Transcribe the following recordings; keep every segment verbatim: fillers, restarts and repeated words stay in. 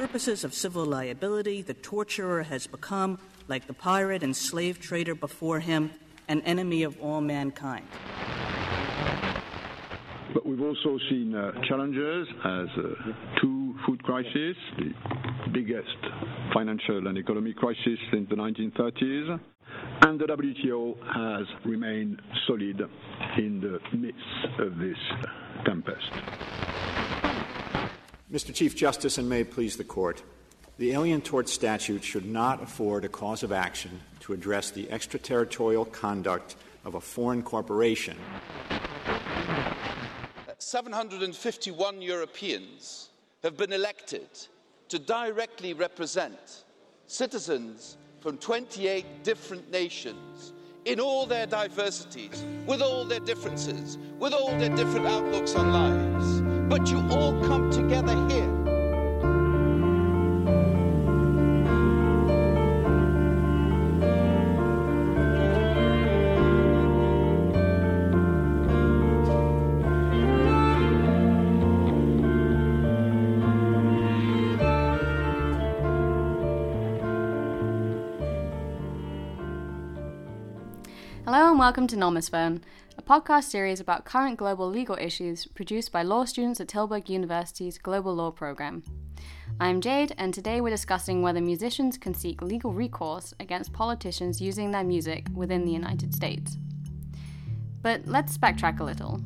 purposes of civil liability, the torturer has become, like the pirate and slave trader before him, an enemy of all mankind. But we've also seen uh, challenges as uh, two food crises, the biggest financial and economic crisis since the nineteen thirties, and the W T O has remained solid in the midst of this tempest. Mister Chief Justice, and may it please the Court, the Alien Tort Statute should not afford a cause of action to address the extraterritorial conduct of a foreign corporation. seven hundred fifty-one Europeans have been elected to directly represent citizens from twenty-eight different nations in all their diversities, with all their differences, with all their different outlooks on lives. But you all come together here. Hello and welcome to Nomisfone, a podcast series about current global legal issues produced by law students at Tilburg University's Global Law Program. I'm Jade, and today we're discussing whether musicians can seek legal recourse against politicians using their music within the United States. But let's backtrack a little.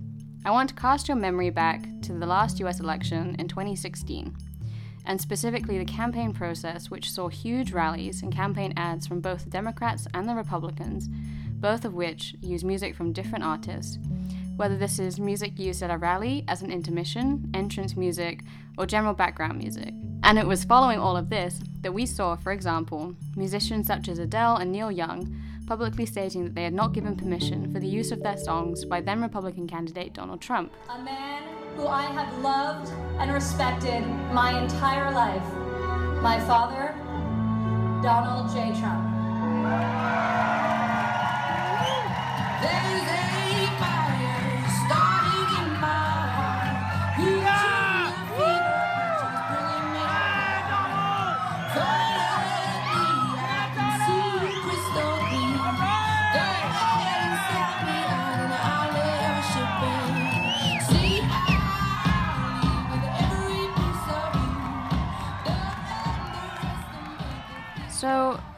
I want to cast your memory back to the last U S election in twenty sixteen, and specifically the campaign process, which saw huge rallies and campaign ads from both the Democrats and the Republicans, both of which use music from different artists. Whether this is music used at a rally as an intermission, entrance music, or general background music. And it was following all of this that we saw, for example, musicians such as Adele and Neil Young publicly stating that they had not given permission for the use of their songs by then Republican candidate Donald Trump. A man who I have loved and respected my entire life, my father, Donald J. Trump. There's a fire starting in my heart. You yeah! took me to bring me home. Finally, I can see crystal clear. They haven't set me on our leadership band. See, I with every piece of you. So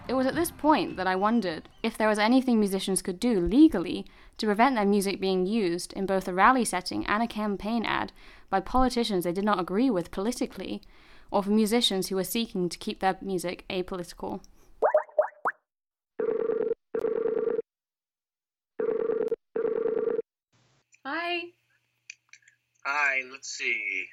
it was at this point that I wondered if there was anything musicians could do legally to prevent their music being used in both a rally setting and a campaign ad by politicians they did not agree with politically, or for musicians who were seeking to keep their music apolitical. Hi. Hi, let's see.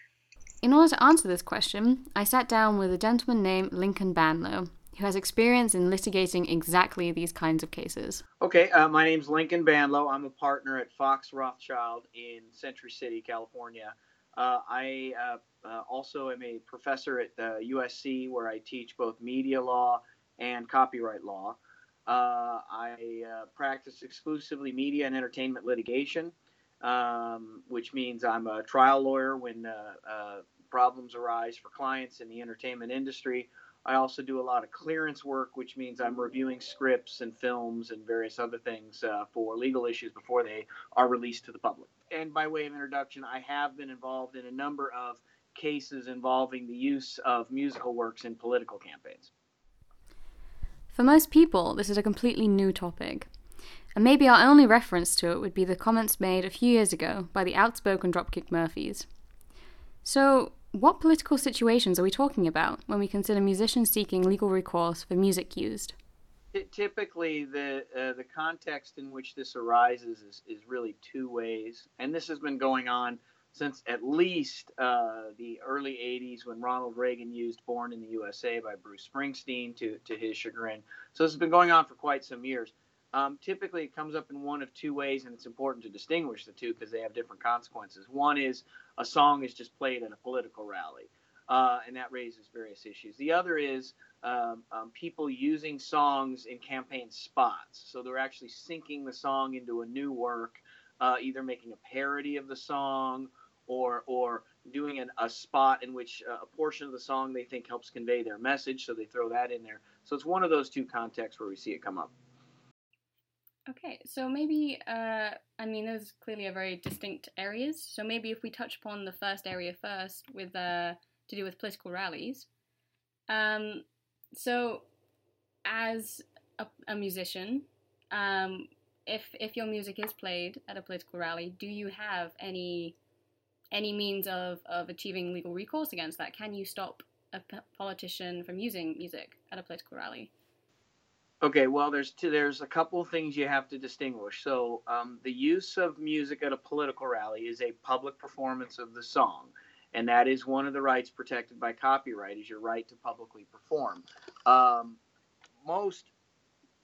In order to answer this question, I sat down with a gentleman named Lincoln Bandlow, who has experience in litigating exactly these kinds of cases. Okay, uh, my name's Lincoln Bandlow. I'm a partner at Fox Rothschild in Century City, California. Uh, I uh, uh, also am a professor at uh, U S C, where I teach both media law and copyright law. Uh, I uh, practice exclusively media and entertainment litigation, um, which means I'm a trial lawyer when uh, uh, problems arise for clients in the entertainment industry. I also do a lot of clearance work, which means I'm reviewing scripts and films and various other things uh, for legal issues before they are released to the public. And by way of introduction, I have been involved in a number of cases involving the use of musical works in political campaigns. For most people, this is a completely new topic. And maybe our only reference to it would be the comments made a few years ago by the outspoken Dropkick Murphys. So, what political situations are we talking about when we consider musicians seeking legal recourse for music used? It, typically, the uh, the context in which this arises is, is really two ways. And this has been going on since at least uh, the early eighties, when Ronald Reagan used Born in the U S A by Bruce Springsteen to, to his chagrin. So this has been going on for quite some years. Um, typically, it comes up in one of two ways, and it's important to distinguish the two because they have different consequences. One is a song is just played at a political rally, uh, and that raises various issues. The other is um, um, people using songs in campaign spots. So they're actually syncing the song into a new work, uh, either making a parody of the song or or doing an, a spot in which uh, a portion of the song they think helps convey their message, so they throw that in there. So it's one of those two contexts where we see it come up. Okay, so maybe, uh, I mean, those clearly are very distinct areas. So maybe if we touch upon the first area first, with uh, to do with political rallies. Um, so as a, a musician, um, if if your music is played at a political rally, do you have any... any means of, of achieving legal recourse against that? Can you stop a p- politician from using music at a political rally? Okay, well, there's two, there's a couple of things you have to distinguish. So um, the use of music at a political rally is a public performance of the song, and that is one of the rights protected by copyright, is your right to publicly perform. Um, most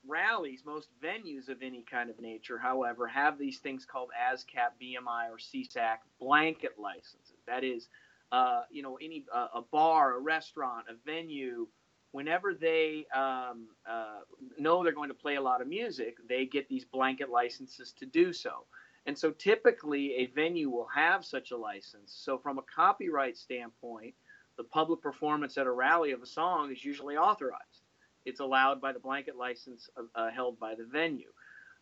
rallies, most venues of any kind of nature, however, have these things called ASCAP, B M I, or C S A C blanket licenses. That is, uh, you know, any uh, a bar, a restaurant, a venue, whenever they um, uh, know they're going to play a lot of music, they get these blanket licenses to do so. And so typically a venue will have such a license. So from a copyright standpoint, the public performance at a rally of a song is usually authorized. It's allowed by the blanket license uh, held by the venue.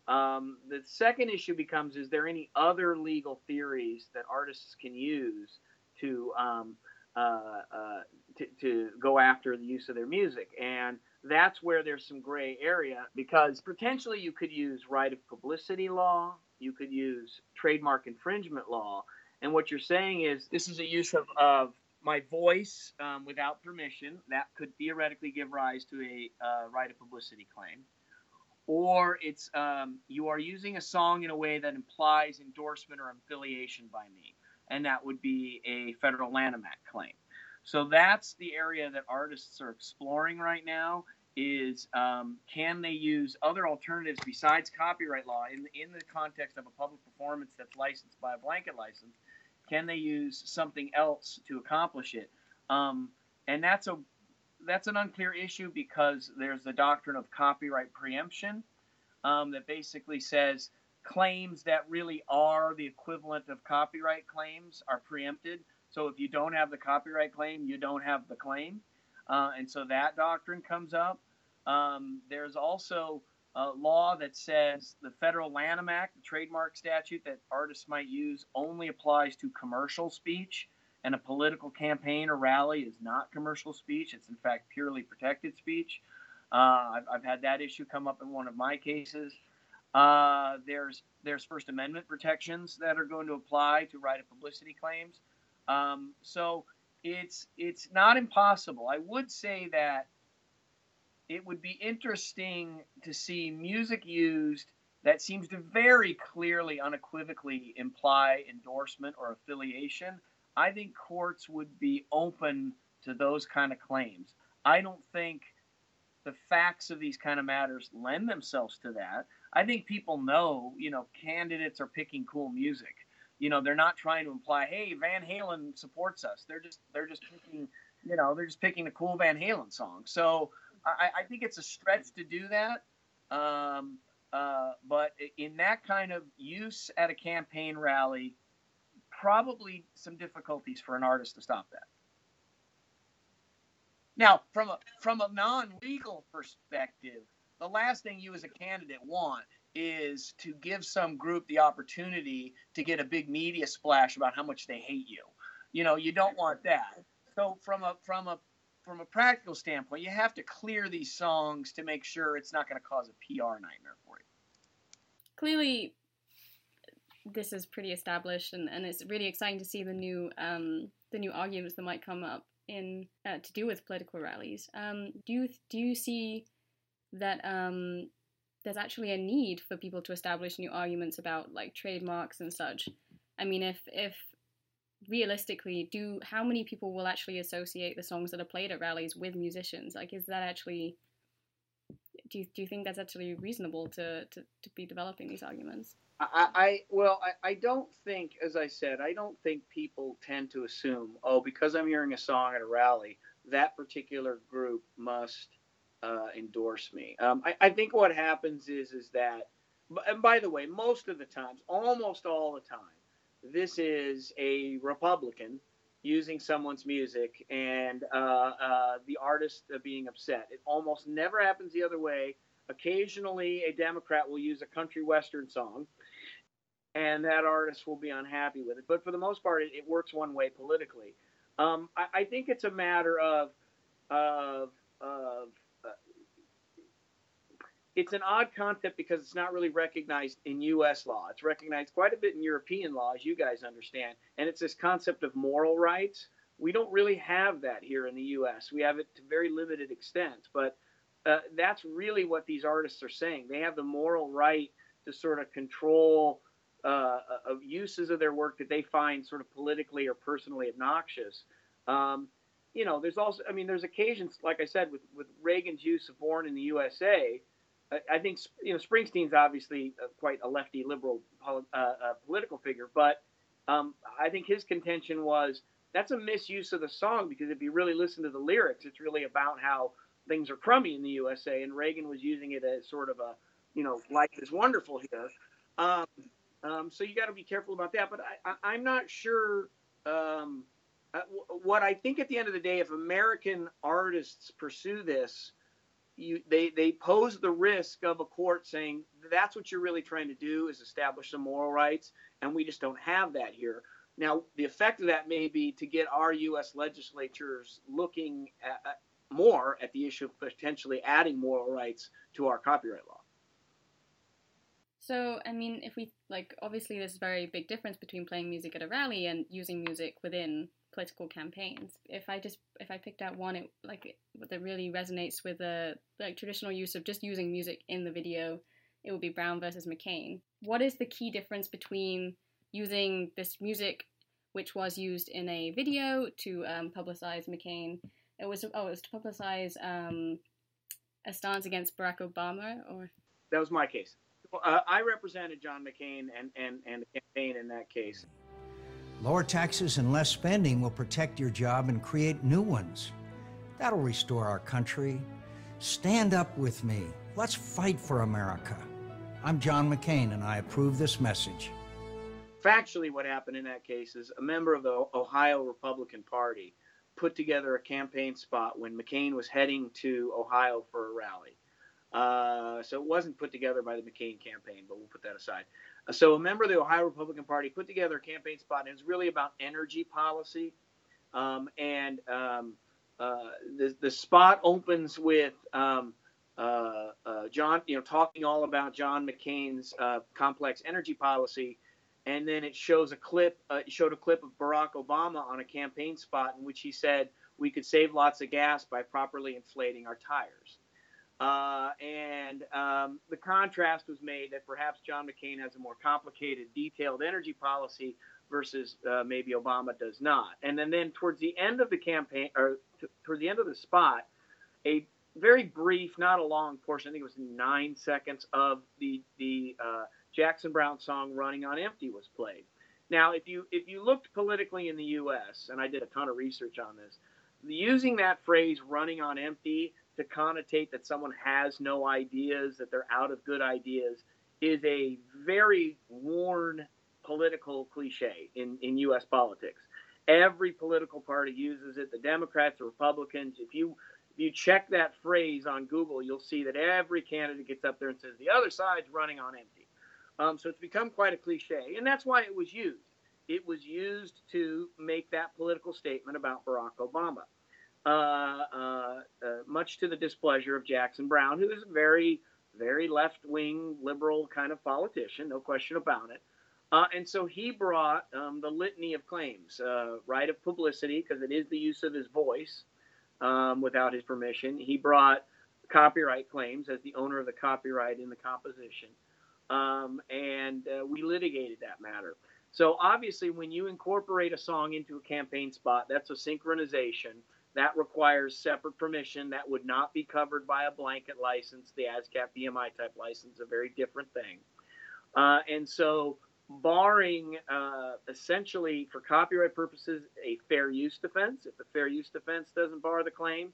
Um, the second issue becomes, is there any other legal theories that artists can use to, um, uh, uh, to, to go after the use of their music? And that's where there's some gray area, because potentially you could use right of publicity law, you could use trademark infringement law, and what you're saying is this is a use of, of my voice um, without permission. That could theoretically give rise to a uh, right of publicity claim. Or it's um, you are using a song in a way that implies endorsement or affiliation by me, and that would be a federal Lanham Act claim. So that's the area that artists are exploring right now, is um, can they use other alternatives besides copyright law in, in the context of a public performance that's licensed by a blanket license? Can they use something else to accomplish it? Um, and that's a that's an unclear issue, because there's the doctrine of copyright preemption um, that basically says claims that really are the equivalent of copyright claims are preempted. So if you don't have the copyright claim, you don't have the claim. Uh, and so that doctrine comes up. Um, there's also Uh, law that says the federal Lanham Act, the trademark statute that artists might use, only applies to commercial speech, and a political campaign or rally is not commercial speech. It's, in fact, purely protected speech. Uh, I've, I've had that issue come up in one of my cases. Uh, there's, there's First Amendment protections that are going to apply to right of publicity claims. Um, so it's, it's not impossible. I would say that it would be interesting to see music used that seems to very clearly, unequivocally imply endorsement or affiliation. I think courts would be open to those kind of claims. I don't think the facts of these kind of matters lend themselves to that. I think people know, you know, candidates are picking cool music. You know, they're not trying to imply, hey, Van Halen supports us. They're just, they're just picking, you know, they're just picking a cool Van Halen song. So I, I think it's a stretch to do that, um, uh, but in that kind of use at a campaign rally, probably some difficulties for an artist to stop that. Now, from a from a non-legal perspective, the last thing you as a candidate want is to give some group the opportunity to get a big media splash about how much they hate you. You know, you don't want that. So from a from a From a practical standpoint, you have to clear these songs to make sure it's not going to cause a P R nightmare for you. Clearly, this is pretty established, and, and it's really exciting to see the new um, the new arguments that might come up in uh, to do with political rallies. Um, do you do you see that um, there's actually a need for people to establish new arguments about, like, trademarks and such? I mean, if if realistically, do how many people will actually associate the songs that are played at rallies with musicians? Like, is that actually, do you, do you think that's actually reasonable to, to, to be developing these arguments? I, I well, I, I don't think, as I said, I don't think people tend to assume, oh, because I'm hearing a song at a rally, that particular group must uh, endorse me. Um, I, I think what happens is, is that, and by the way, most of the times, almost all the time, this is a Republican using someone's music and uh, uh, the artist being upset. It almost never happens the other way. Occasionally, a Democrat will use a country western song, and that artist will be unhappy with it. But for the most part, it, it works one way politically. Um, I, I think it's a matter of, of, of uh, it's an odd concept because it's not really recognized in U S law. It's recognized quite a bit in European law, as you guys understand. And it's this concept of moral rights. We don't really have that here in the U S. We have it to very limited extent, but Uh, that's really what these artists are saying. They have the moral right to sort of control uh, of uses of their work that they find sort of politically or personally obnoxious. Um, you know, there's also, I mean, there's occasions, like I said, with, with Reagan's use of Born in the U S A, I, I think, you know, Springsteen's obviously quite a lefty liberal poli uh, uh, political figure, but um, I think his contention was that's a misuse of the song, because if you really listen to the lyrics, it's really about how things are crummy in the U S A, and Reagan was using it as sort of a, you know, life is wonderful here. Um, um, so you got to be careful about that. But I, I, I'm not sure um, uh, what I think at the end of the day, if American artists pursue this, you, they, they pose the risk of a court saying, that's what you're really trying to do, is establish some moral rights, and we just don't have that here. Now, the effect of that may be to get our U S legislatures looking at, at more at the issue of potentially adding moral rights to our copyright law. So, I mean, if we, like, obviously there's a very big difference between playing music at a rally and using music within political campaigns. If I just, if I picked out one, it, like, it, that really resonates with the, like, traditional use of just using music in the video, it would be Brown versus McCain. What is the key difference between using this music, which was used in a video to um, publicize McCain? It was oh, it was to publicize um, a stance against Barack Obama, or that was my case. Uh, I represented John McCain and and and the campaign in that case. Lower taxes and less spending will protect your job and create new ones. That'll restore our country. Stand up with me. Let's fight for America. I'm John McCain, and I approve this message. Factually, what happened in that case is a member of the Ohio Republican Party put together a campaign spot when McCain was heading to Ohio for a rally. Uh, so it wasn't put together by the McCain campaign, but we'll put that aside. Uh, so a member of the Ohio Republican Party put together a campaign spot, and it was really about energy policy. Um, and um, uh, the, the spot opens with um, uh, uh, John, you know, talking all about John McCain's uh, complex energy policy. And then it shows a clip, uh, showed a clip of Barack Obama on a campaign spot in which he said we could save lots of gas by properly inflating our tires. Uh, and um, the contrast was made that perhaps John McCain has a more complicated, detailed energy policy versus uh, maybe Obama does not. And then, then towards the end of the campaign, or toward the end of the spot, a very brief, not a long portion, I think it was nine seconds of the the. Uh, Jackson Browne song Running on Empty was played. Now, if you if you looked politically in the U S, and I did a ton of research on this, using that phrase running on empty to connotate that someone has no ideas, that they're out of good ideas, is a very worn political cliche in, in U S politics. Every political party uses it, the Democrats, the Republicans. If you if you check that phrase on Google, you'll see that every candidate gets up there and says, the other side's running on empty. Um, so it's become quite a cliche, and that's why it was used. It was used to make that political statement about Barack Obama, uh, uh, uh, much to the displeasure of Jackson Browne, who is a very, very left-wing, liberal kind of politician, no question about it. Uh, and so he brought um, the litany of claims, uh, right of publicity, because it is the use of his voice um, without his permission. He brought copyright claims as the owner of the copyright in the composition. Um, and uh, we litigated that matter. So obviously, when you incorporate a song into a campaign spot, that's a synchronization. That requires separate permission. That would not be covered by a blanket license. The ASCAP B M I type license, a very different thing. Uh, and so barring uh, essentially for copyright purposes, a fair use defense, if the fair use defense doesn't bar the claim,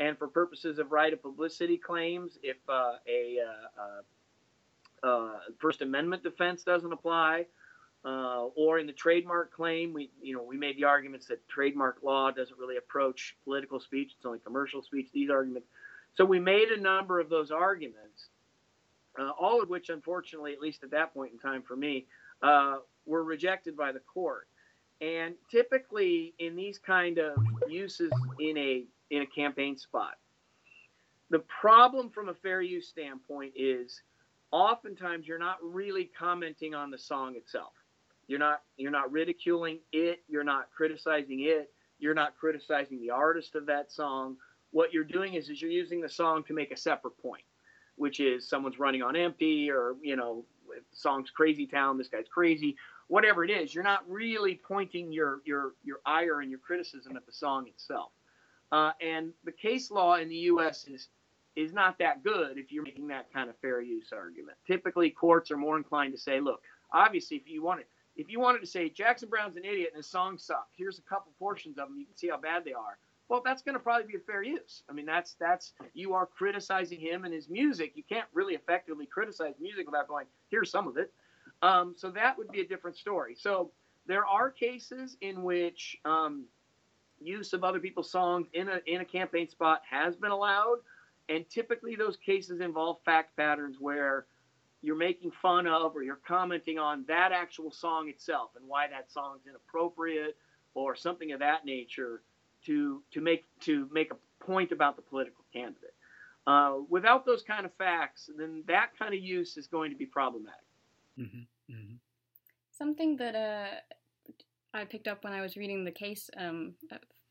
and for purposes of right of publicity claims, if uh, a uh, uh, Uh, First Amendment defense doesn't apply, Uh, or in the trademark claim, we you know we made the arguments that trademark law doesn't really approach political speech; it's only commercial speech. These arguments, so we made a number of those arguments, uh, all of which, unfortunately, at least at that point in time for me, uh, were rejected by the court. And typically, in these kind of uses in a in a campaign spot, the problem from a fair use standpoint is oftentimes you're not really commenting on the song itself. You're not you're not ridiculing it, you're not criticizing it, you're not criticizing the artist of that song. What you're doing is is you're using the song to make a separate point, which is someone's running on empty, or you know, if the song's Crazy Town, this guy's crazy, whatever it is. You're not really pointing your your your ire and your criticism at the song itself. Uh, and the case law in the U S is is not that good if you're making that kind of fair use argument. Typically, courts are more inclined to say, look, obviously, if you want to If you wanted to say Jackson Browne's an idiot and his songs suck, here's a couple portions of them, you can see how bad they are. Well, that's going to probably be a fair use. I mean, that's that's you are criticizing him and his music. You can't really effectively criticize music without going, here's some of it. Um, so that would be a different story. So there are cases in which um, use of other people's songs in a in a campaign spot has been allowed, and typically those cases involve fact patterns where you're making fun of or you're commenting on that actual song itself and why that song's inappropriate or something of that nature to to make to make a point about the political candidate. Uh, without those kind of facts, then that kind of use is going to be problematic. Mm-hmm. Mm-hmm. Something that uh, I picked up when I was reading the case um,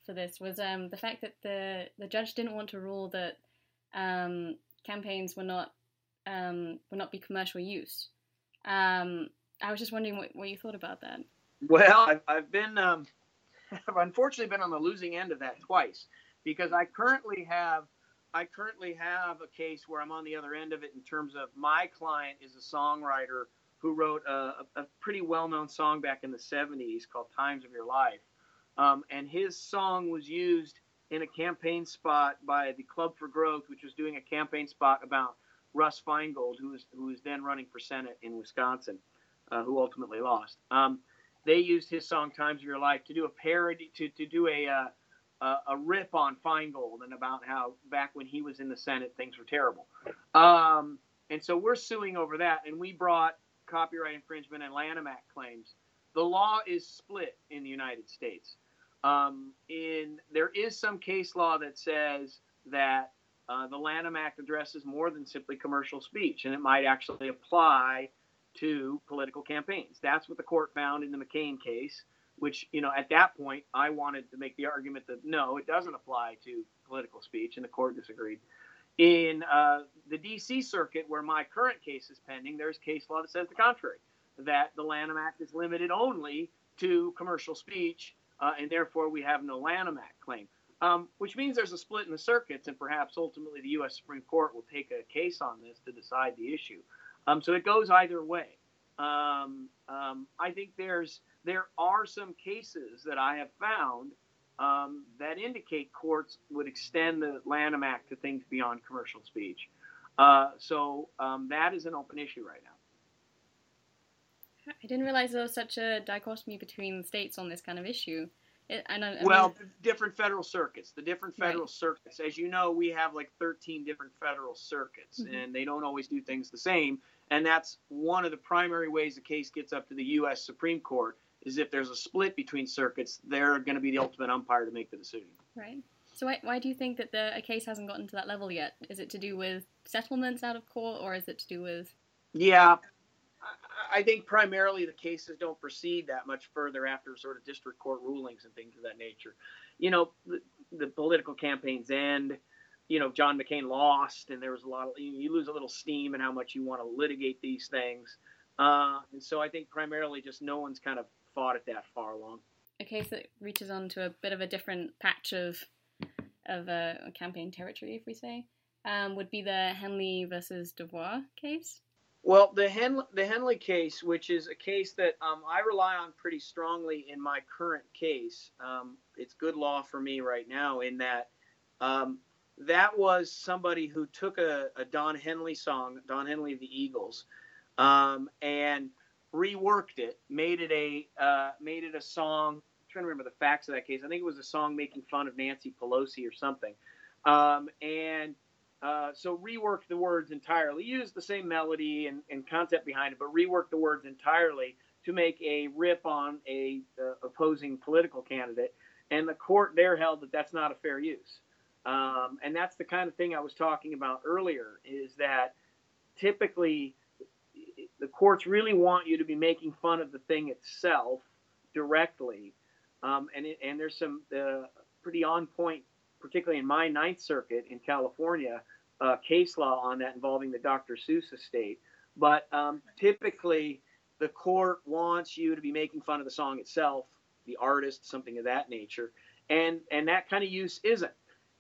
for this was um, the fact that the, the judge didn't want to rule that um, campaigns were not Um, would not be commercial use. Um, I was just wondering what, what you thought about that. Well, I've, I've been, um, I've unfortunately been on the losing end of that twice, because I currently have, I currently have a case where I'm on the other end of it in terms of my client is a songwriter who wrote a, a pretty well-known song back in the seventies called Times of Your Life. Um, and his song was used in a campaign spot by the Club for Growth, which was doing a campaign spot about Russ Feingold, who was, who was then running for Senate in Wisconsin, uh, who ultimately lost. Um, they used his song "Times of Your Life" to do a parody, to to do a uh, a rip on Feingold and about how back when he was in the Senate things were terrible. Um, and so we're suing over that, and we brought copyright infringement and Lanham Act claims. The law is split in the United States. Um, in there is some case law that says that. Uh, the Lanham Act addresses more than simply commercial speech, and it might actually apply to political campaigns. That's what the court found in the McCain case, which, you know, at that point, I wanted to make the argument that, no, it doesn't apply to political speech, and the court disagreed. In uh, the D C circuit, where my current case is pending, there's case law that says the contrary, that the Lanham Act is limited only to commercial speech, uh, and therefore we have no Lanham Act claim. Um, which means there's a split in the circuits, and perhaps ultimately the U S Supreme Court will take a case on this to decide the issue. Um, so it goes either way. Um, um, I think there's there are some cases that I have found um, that indicate courts would extend the Lanham Act to things beyond commercial speech. Uh, so um, that is an open issue right now. I didn't realize there was such a dichotomy between states on this kind of issue. It, I don't, I well, mean, different federal circuits, the different federal right. circuits. As you know, we have like thirteen different federal circuits, mm-hmm. and they don't always do things the same. And that's one of the primary ways the case gets up to the U S Supreme Court is if there's a split between circuits, they're going to be the ultimate umpire to make the decision. Right. So why, why do you think that the, a case hasn't gotten to that level yet? Is it to do with settlements out of court, or is it to do with... Yeah. I think primarily the cases don't proceed that much further after sort of district court rulings and things of that nature. You know, the, the political campaigns end, you know, John McCain lost, and there was a lot of, you lose a little steam in how much you want to litigate these things. Uh, and so I think primarily just no one's kind of fought it that far along. A case that reaches on to a bit of a different patch of, of uh, campaign territory, if we say, um, would be the Henley versus Dubois case. Well, the Henley, the Henley case, which is a case that um, I rely on pretty strongly in my current case, um, it's good law for me right now in that um, that was somebody who took a, a Don Henley song, Don Henley of the Eagles, um, and reworked it, made it a uh, made it a song. I'm trying to remember the facts of that case. I think it was a song making fun of Nancy Pelosi or something. Um, and uh, so reworked the words entirely, used the same melody and, and concept behind it, but reworked the words entirely to make a rip on a uh, opposing political candidate. And the court there held that that's not a fair use. Um, and that's the kind of thing I was talking about earlier, is that typically the courts really want you to be making fun of the thing itself directly. Um, and, it, and there's some uh, pretty on point, particularly in my Ninth Circuit in California, uh, case law on that involving the Doctor Seuss estate. But um, typically the court wants you to be making fun of the song itself, the artist, something of that nature. And, and that kind of use isn't.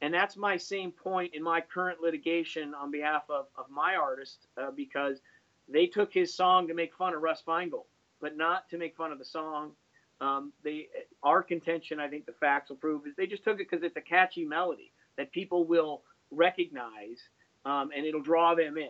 And that's my same point in my current litigation on behalf of, of my artist, uh, because they took his song to make fun of Russ Feingold, but not to make fun of the song. Um, they, our contention, I think the facts will prove, is they just took it because it's a catchy melody that people will recognize, um, and it'll draw them in.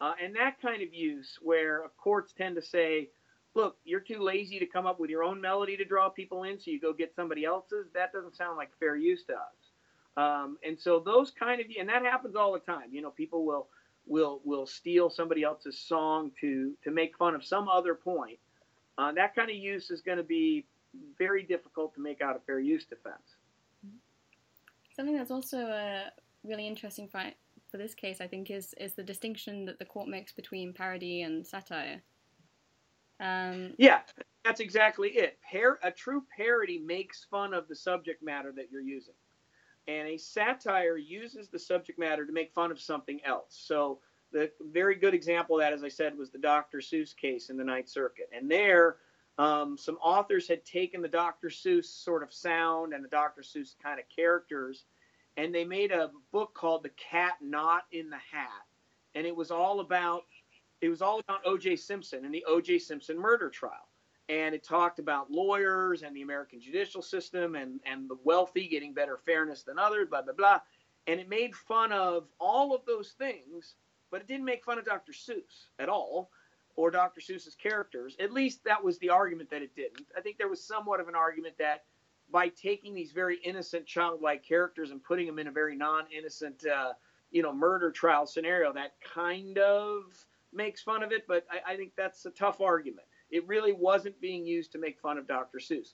Uh, and that kind of use where courts tend to say, look, you're too lazy to come up with your own melody to draw people in, so you go get somebody else's, that doesn't sound like fair use to us. Um, and so those kind of, and that happens all the time. You know, people will, will, will steal somebody else's song to, to make fun of some other point. Uh, that kind of use is going to be very difficult to make out a fair use defense. Something that's also uh, really interesting for, for this case, I think, is, is the distinction that the court makes between parody and satire. Um, yeah, that's exactly it. Par- a true parody makes fun of the subject matter that you're using. And a satire uses the subject matter to make fun of something else. So the very good example of that, as I said, was the Doctor Seuss case in the Ninth Circuit. And there, um, some authors had taken the Doctor Seuss sort of sound and the Doctor Seuss kind of characters, and they made a book called The Cat Not in the Hat. And it was all about it was all about O J. Simpson and the O J. Simpson murder trial. And it talked about lawyers and the American judicial system and, and the wealthy getting better fairness than others, blah, blah, blah. And it made fun of all of those things, but it didn't make fun of Doctor Seuss at all, or Doctor Seuss's characters. At least that was the argument that it didn't. I think there was somewhat of an argument that by taking these very innocent childlike characters and putting them in a very non-innocent, uh, you know, murder trial scenario, that kind of makes fun of it. But I, I think that's a tough argument. It really wasn't being used to make fun of Doctor Seuss.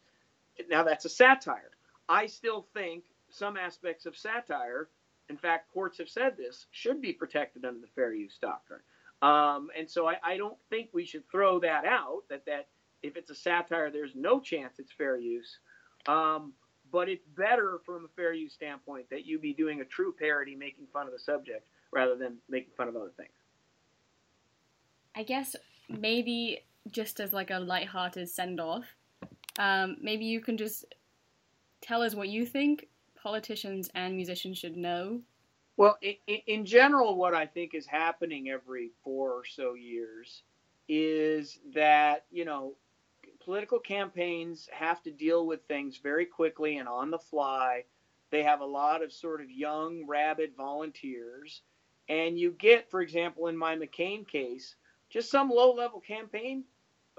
Now, that's a satire. I still think some aspects of satire, in fact, courts have said this, should be protected under the fair use doctrine. Um, and so I, I don't think we should throw that out, that, that if it's a satire, there's no chance it's fair use. Um, but it's better from a fair use standpoint that you be doing a true parody, making fun of the subject, rather than making fun of other things. I guess maybe... just as like a lighthearted send-off, um, maybe you can just tell us what you think politicians and musicians should know. Well, in, in general, what I think is happening every four or so years is that, you know, political campaigns have to deal with things very quickly and on the fly. They have a lot of sort of young, rabid volunteers. And you get, for example, in my McCain case, just some low-level campaign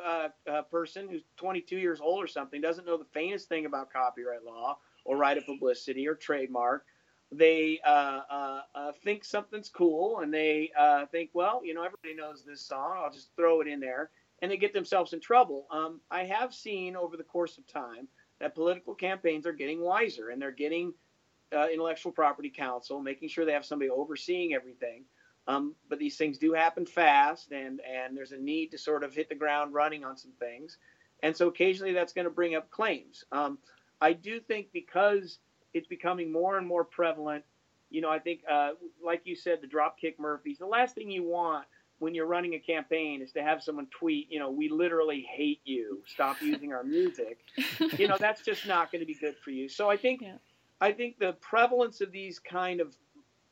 uh, uh, person who's twenty-two years old or something, doesn't know the faintest thing about copyright law or right of publicity or trademark. They uh, uh, uh, think something's cool, and they uh, think, well, you know, everybody knows this song. I'll just throw it in there, and they get themselves in trouble. Um, I have seen over the course of time that political campaigns are getting wiser, and they're getting uh, intellectual property counsel, making sure they have somebody overseeing everything. Um, but these things do happen fast, and, and there's a need to sort of hit the ground running on some things. And so occasionally that's going to bring up claims. Um, I do think because it's becoming more and more prevalent, you know, I think, uh, like you said, the Dropkick Murphys, the last thing you want when you're running a campaign is to have someone tweet, you know, we literally hate you, stop using our music. You know, that's just not going to be good for you. So I think, yeah. I think the prevalence of these kind of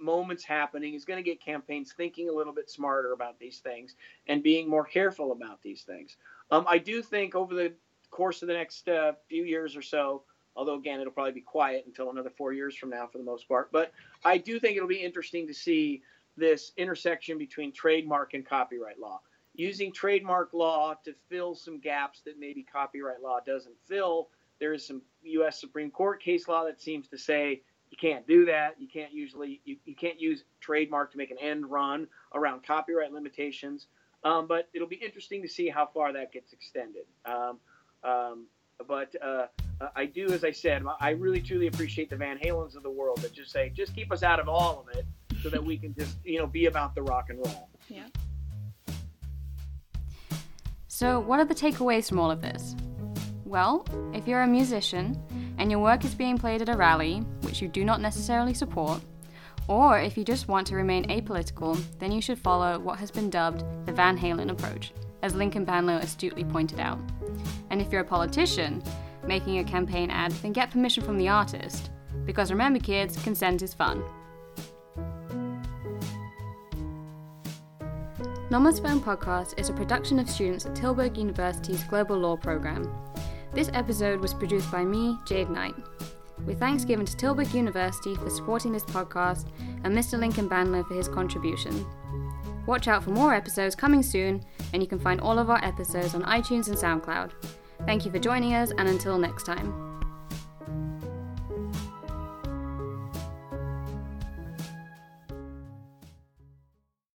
moments happening is going to get campaigns thinking a little bit smarter about these things and being more careful about these things. Um, I do think over the course of the next uh, few years or so, although again, it'll probably be quiet until another four years from now for the most part, but I do think it'll be interesting to see this intersection between trademark and copyright law. using trademark law to fill some gaps that maybe copyright law doesn't fill. There is some U S Supreme Court case law that seems to say you can't do that. You can't usually you, you can't use trademark to make an end run around copyright limitations. Um, but it'll be interesting to see how far that gets extended. Um, um, but uh, I do, as I said, I really truly appreciate the Van Halens of the world that just say, just keep us out of all of it so that we can just, you know, be about the rock and roll. Yeah. So what are the takeaways from all of this? Well, if you're a musician and your work is being played at a rally, which you do not necessarily support, or if you just want to remain apolitical, then you should follow what has been dubbed the Van Halen approach, as Lincoln Bandlow astutely pointed out. And if you're a politician making a campaign ad, then get permission from the artist, because remember kids, consent is fun. Nomisfone Podcast is a production of students at Tilburg University's Global Law Program. This episode was produced by me, Jade Knight. With thanks given to Tilburg University for supporting this podcast and Mister Lincoln Bandlow for his contribution. Watch out for more episodes coming soon, and you can find all of our episodes on iTunes and SoundCloud. Thank you for joining us, and until next time.